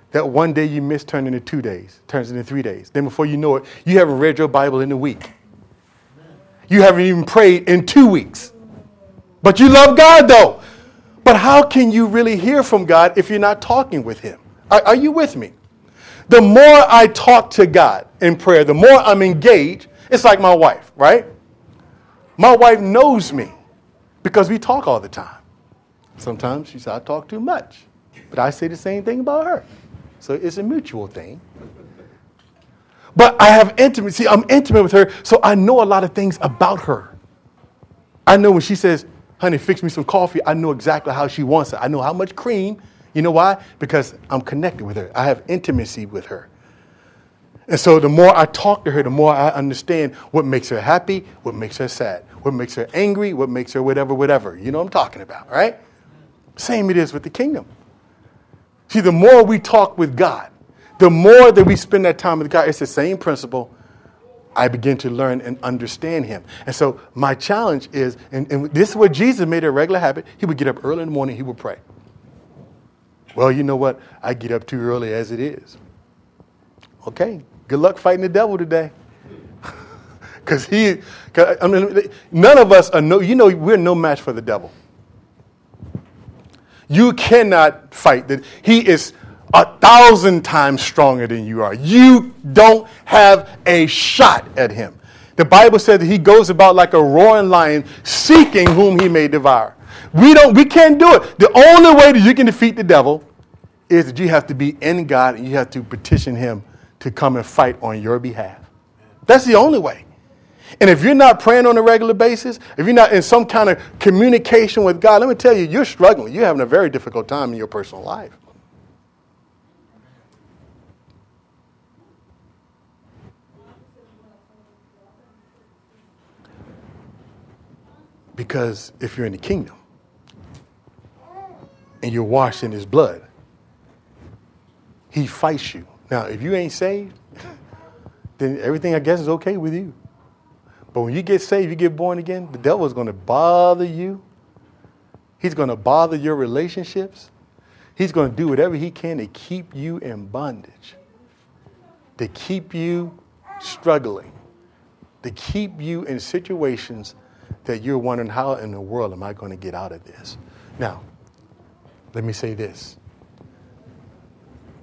that one day you miss turns into 2 days, turns into 3 days. Then before you know it, you haven't read your Bible in a week. You haven't even prayed in 2 weeks. But you love God, though. But how can you really hear from God if you're not talking with him? Are you with me? The more I talk to God in prayer, the more I'm engaged. It's like my wife, right? My wife knows me because we talk all the time. Sometimes she says, I talk too much, but I say the same thing about her. So it's a mutual thing. But I have intimacy. I'm intimate with her, so I know a lot of things about her. I know when she says, honey, fix me some coffee, I know exactly how she wants it. I know how much cream. You know why? Because I'm connected with her. I have intimacy with her. And so the more I talk to her, the more I understand what makes her happy, what makes her sad, what makes her angry, what makes her whatever. You know what I'm talking about, right? Same it is with the kingdom. See, the more we talk with God, the more that we spend that time with God, it's the same principle. I begin to learn and understand him. And so my challenge is, and this is what Jesus made a regular habit. He would get up early in the morning. He would pray. Well, you know what? I get up too early as it is. Okay, good luck fighting the devil today. Because none of us are we're no match for the devil. You cannot fight that. He is 1,000 times stronger than you are. You don't have a shot at him. The Bible said that he goes about like a roaring lion, seeking whom he may devour. We can't do it. The only way that you can defeat the devil is that you have to be in God and you have to petition him to come and fight on your behalf. That's the only way. And if you're not praying on a regular basis, if you're not in some kind of communication with God, let me tell you, you're struggling. You're having a very difficult time in your personal life. Because if you're in the kingdom and you're washed in his blood, he fights you. Now, if you ain't saved, then everything, I guess, is okay with you. But when you get saved, you get born again, the devil is going to bother you. He's going to bother your relationships. He's going to do whatever he can to keep you in bondage, to keep you struggling, to keep you in situations that you're wondering, how in the world am I going to get out of this? Now, let me say this.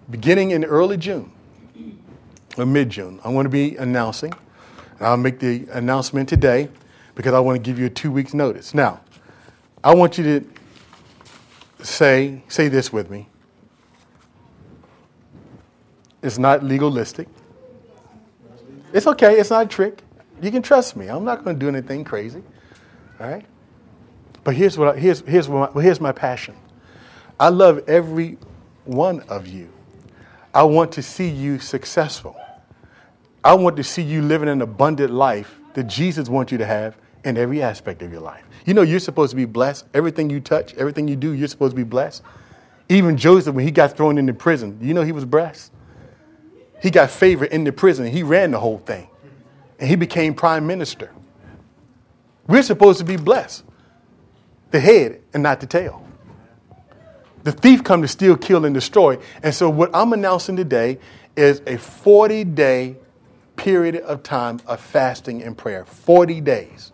Beginning in early June or mid-June, I'm going to be announcing, and I'll make the announcement today because I want to give you a 2 weeks notice. Now, I want you to say this with me. It's not legalistic. It's okay. It's not a trick. You can trust me. I'm not going to do anything crazy. All right? But here's my passion. I love every one of you. I want to see you successful. I want to see you living an abundant life that Jesus wants you to have in every aspect of your life. You know, you're supposed to be blessed. Everything you touch, everything you do, you're supposed to be blessed. Even Joseph, when he got thrown into prison, you know he was blessed? He got favor in the prison. He ran the whole thing. And he became prime minister. We're supposed to be blessed. The head and not the tail. The thief come to steal, kill, and destroy. And so what I'm announcing today is a 40-day period of time of fasting and prayer. 40 days.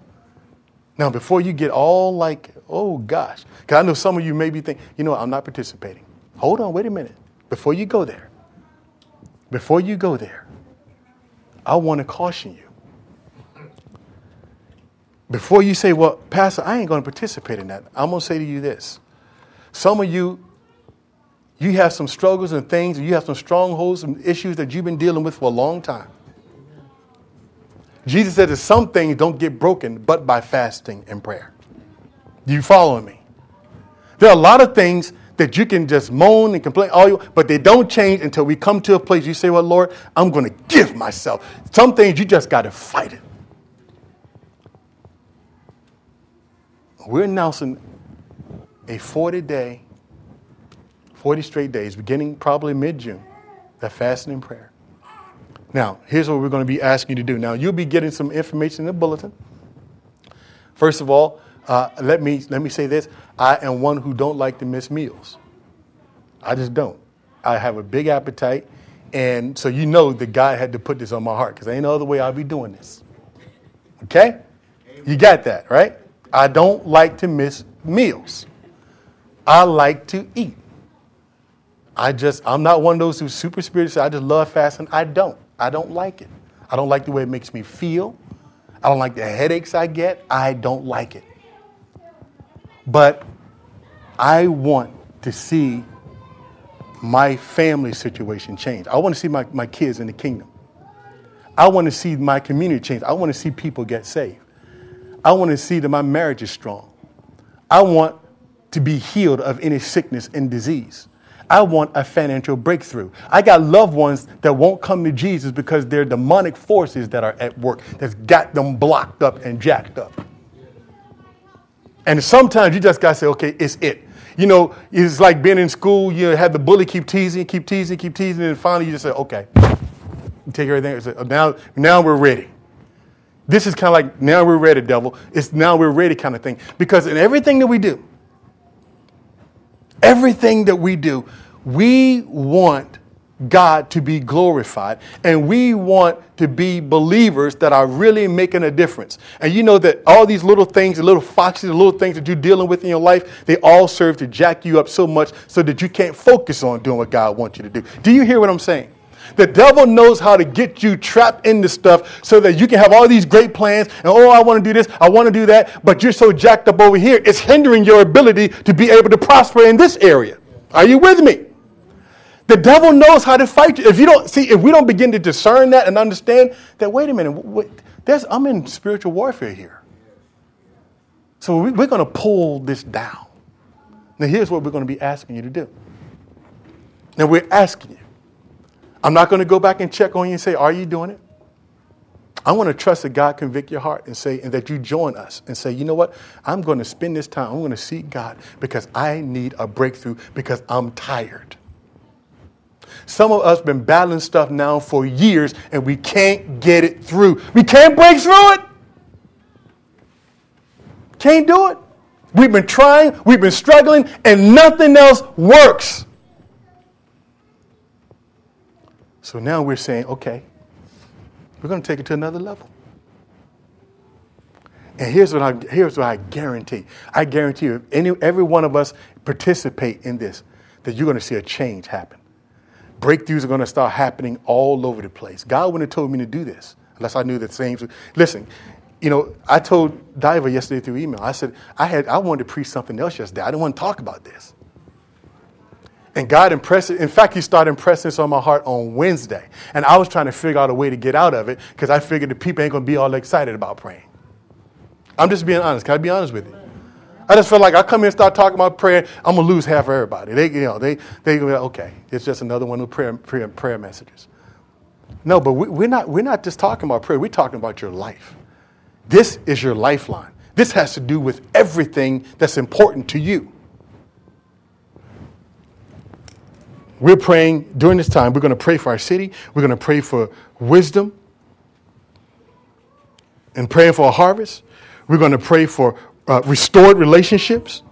Now, before you get all like, oh, gosh. Because I know some of you may be thinking, you know what, I'm not participating. Hold on, wait a minute. Before you go there. Before you go there. I want to caution you. Before you say, well, Pastor, I ain't going to participate in that, I'm going to say to you this. Some of you, you have some struggles and things, and you have some strongholds and issues that you've been dealing with for a long time. Jesus said that some things don't get broken but by fasting and prayer. You following me? There are a lot of things that you can just moan and complain, but they don't change until we come to a place you say, well, Lord, I'm going to give myself. Some things you just got to fight it. We're announcing a 40 straight days, beginning probably mid-June, that fasting and prayer. Now, here's what we're going to be asking you to do. Now, you'll be getting some information in the bulletin. First of all, let me say this. I am one who don't like to miss meals. I just don't. I have a big appetite, and so you know that God had to put this on my heart because there ain't no other way I'll be doing this. Okay? Amen. You got that, right? I don't like to miss meals. I like to eat. I'm not one of those who's super spiritual. I just love fasting. I don't like it. I don't like the way it makes me feel. I don't like the headaches I get. I don't like it. But I want to see my family situation change. I want to see my kids in the kingdom. I want to see my community change. I want to see people get saved. I want to see that my marriage is strong. I want to be healed of any sickness and disease. I want a financial breakthrough. I got loved ones that won't come to Jesus because they're demonic forces that are at work that's got them blocked up and jacked up. And sometimes you just got to say, okay, it's it. You know, it's like being in school. You had the bully keep teasing. And finally you just say, okay, you take everything. You say, now we're ready. This is kind of like, now we're ready, devil. It's now we're ready kind of thing. Because in everything that we do, we want God to be glorified. And we want to be believers that are really making a difference. And you know that all these little things, the little foxes, the little things that you're dealing with in your life, they all serve to jack you up so much so that you can't focus on doing what God wants you to do. Do you hear what I'm saying? The devil knows how to get you trapped into stuff so that you can have all these great plans. And, oh, I want to do this. I want to do that. But you're so jacked up over here. It's hindering your ability to be able to prosper in this area. Are you with me? The devil knows how to fight you. If we don't begin to discern that and understand that, wait a minute, I'm in spiritual warfare here. So we're going to pull this down. Now, here's what we're going to be asking you to do. Now, we're asking you. I'm not going to go back and check on you and say, are you doing it? I want to trust that God convict your heart and that you join us and say, you know what? I'm going to spend this time. I'm going to seek God because I need a breakthrough because I'm tired. Some of us have been battling stuff now for years and we can't get it through. We can't break through it. Can't do it. We've been trying. We've been struggling and nothing else works. So now we're saying, okay, we're going to take it to another level. And here's what I guarantee. I guarantee you, if every one of us participate in this, that you're going to see a change happen. Breakthroughs are going to start happening all over the place. God wouldn't have told me to do this unless I knew that same. Listen, you know, I told Diva yesterday through email. I said I wanted to preach something else yesterday. I didn't want to talk about this. And God impressed it. In fact, he started impressing this on my heart on Wednesday. And I was trying to figure out a way to get out of it because I figured the people ain't going to be all excited about praying. I'm just being honest. Can I be honest with you? I just feel like I come here and start talking about prayer, I'm going to lose half of everybody. They go, okay, it's just another one of prayer messages. No, but we're not just talking about prayer. We're talking about your life. This is your lifeline. This has to do with everything that's important to you. We're praying during this time. We're going to pray for our city. We're going to pray for wisdom and praying for a harvest. We're going to pray for restored relationships.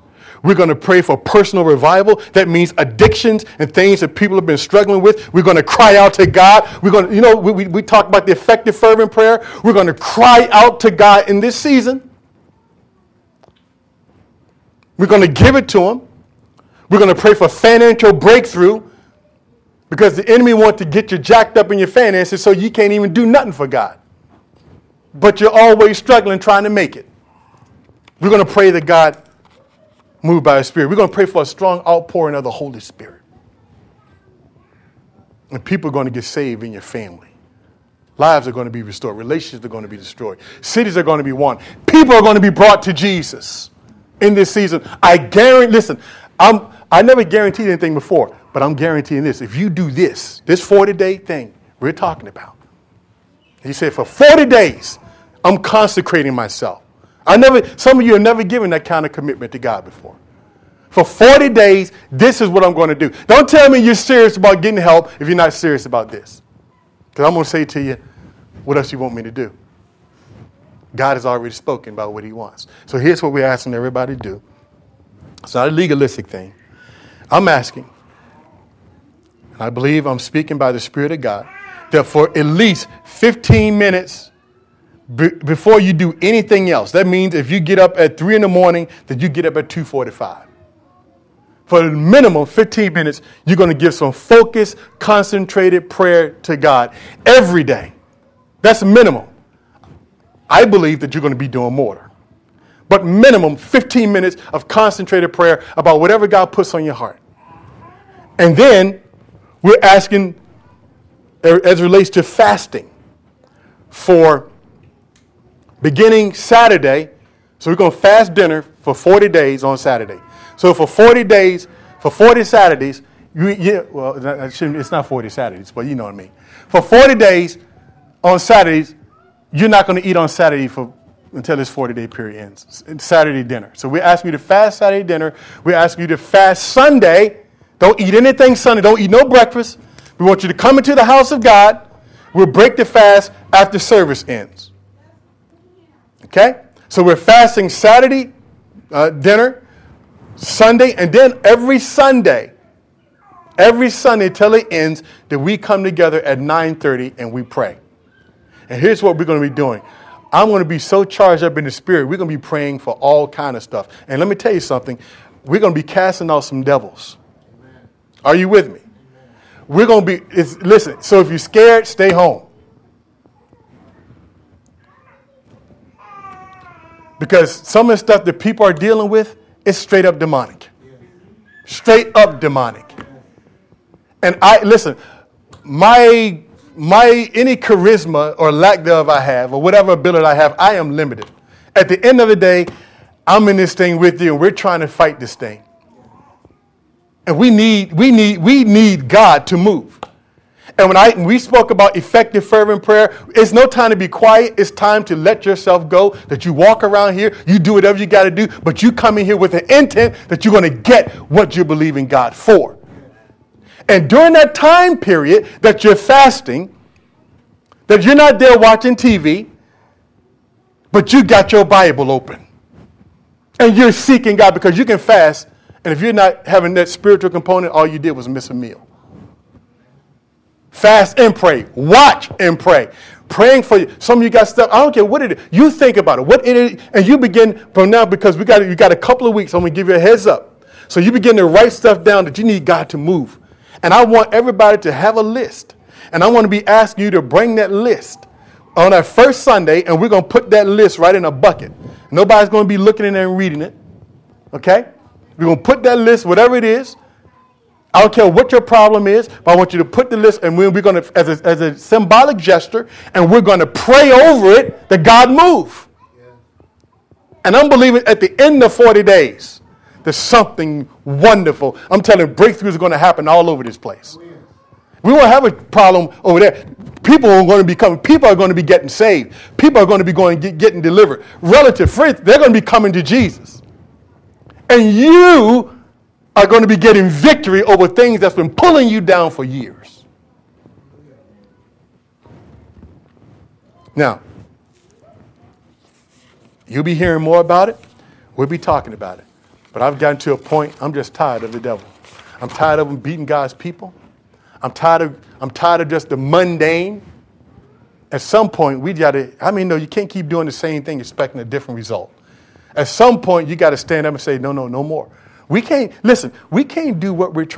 We're going to pray for personal revival. That means addictions and things that people have been struggling with. We're going to cry out to God. We're going to, we talk about the effective fervent prayer. We're going to cry out to God in this season. We're going to give it to him. We're going to pray for financial breakthrough. Because the enemy wants to get you jacked up in your finances so you can't even do nothing for God. But you're always struggling trying to make it. We're going to pray that God move by His Spirit. We're going to pray for a strong outpouring of the Holy Spirit. And people are going to get saved in your family. Lives are going to be restored. Relationships are going to be destroyed. Cities are going to be won. People are going to be brought to Jesus in this season. I guarantee, listen, I never guaranteed anything before. But I'm guaranteeing this. If you do this 40-day thing we're talking about, he said, for 40 days, I'm consecrating myself. Some of you have never given that kind of commitment to God before. For 40 days, this is what I'm going to do. Don't tell me you're serious about getting help if you're not serious about this. Because I'm going to say to you, what else you want me to do? God has already spoken about what he wants. So here's what we're asking everybody to do. It's not a legalistic thing. I'm asking. And I believe I'm speaking by the Spirit of God that for at least 15 minutes before you do anything else, that means if you get up at 3 in the morning, that you get up at 2:45. For a minimum 15 minutes, you're going to give some focused, concentrated prayer to God every day. That's minimum. I believe that you're going to be doing more. But minimum 15 minutes of concentrated prayer about whatever God puts on your heart. And then we're asking, as it relates to fasting, for beginning Saturday. So we're going to fast dinner for 40 days on Saturday. So for 40 days, for 40 Saturdays, it's not 40 Saturdays, but you know what I mean. For 40 days on Saturdays, you're not going to eat on Saturday until this 40-day period ends. Saturday dinner. So we're asking you to fast Saturday dinner. We're asking you to fast Sunday. Don't eat anything Sunday. Don't eat no breakfast. We want you to come into the house of God. We'll break the fast after service ends. Okay? So we're fasting Saturday dinner, Sunday, and then every Sunday every Sunday till it ends, that we come together at 9:30 and we pray. And here's what we're going to be doing. I'm going to be so charged up in the spirit, we're going to be praying for all kind of stuff. And let me tell you something. We're going to be casting out some devils. Are you with me? We're going to be, listen, so if you're scared, stay home. Because some of the stuff that people are dealing with is straight up demonic. Straight up demonic. And I, listen, my any charisma or lack thereof I have, or whatever ability I have, I am limited. At the end of the day, I'm in this thing with you, and we're trying to fight this thing. And we need God to move. And when we spoke about effective fervent prayer, it's no time to be quiet. It's time to let yourself go, that you walk around here, you do whatever you got to do, but you come in here with an intent that you're going to get what you believe in God for. And during that time period that you're fasting, that you're not there watching TV, but you got your Bible open. And you're seeking God, because you can fast, and if you're not having that spiritual component, all you did was miss a meal. Fast and pray. Watch and pray. Praying for you. Some of you got stuff. I don't care what it is. You think about it. What it is, and you begin from now, because you got a couple of weeks. I'm going to give you a heads up. So you begin to write stuff down that you need God to move. And I want everybody to have a list. And I want to be asking you to bring that list on our first Sunday, and we're going to put that list right in a bucket. Nobody's going to be looking in there and reading it. Okay? We're going to put that list, whatever it is. I don't care what your problem is, but I want you to put the list, and we're going to, as a symbolic gesture, and we're going to pray over it that God move. Yeah. And I'm believing at the end of 40 days, there's something wonderful. I'm telling you, breakthroughs are going to happen all over this place. Yeah. We won't have a problem over there. People are going to be coming. People are going to be getting saved. People are going to be getting delivered. Relative friends, they're going to be coming to Jesus. And you are going to be getting victory over things that's been pulling you down for years. Now, you'll be hearing more about it. We'll be talking about it. But I've gotten to a point, I'm just tired of the devil. I'm tired of him beating God's people. I'm tired of just the mundane. At some point, you can't keep doing the same thing expecting a different result. At some point, you got to stand up and say, no more. We can't do what we're trying.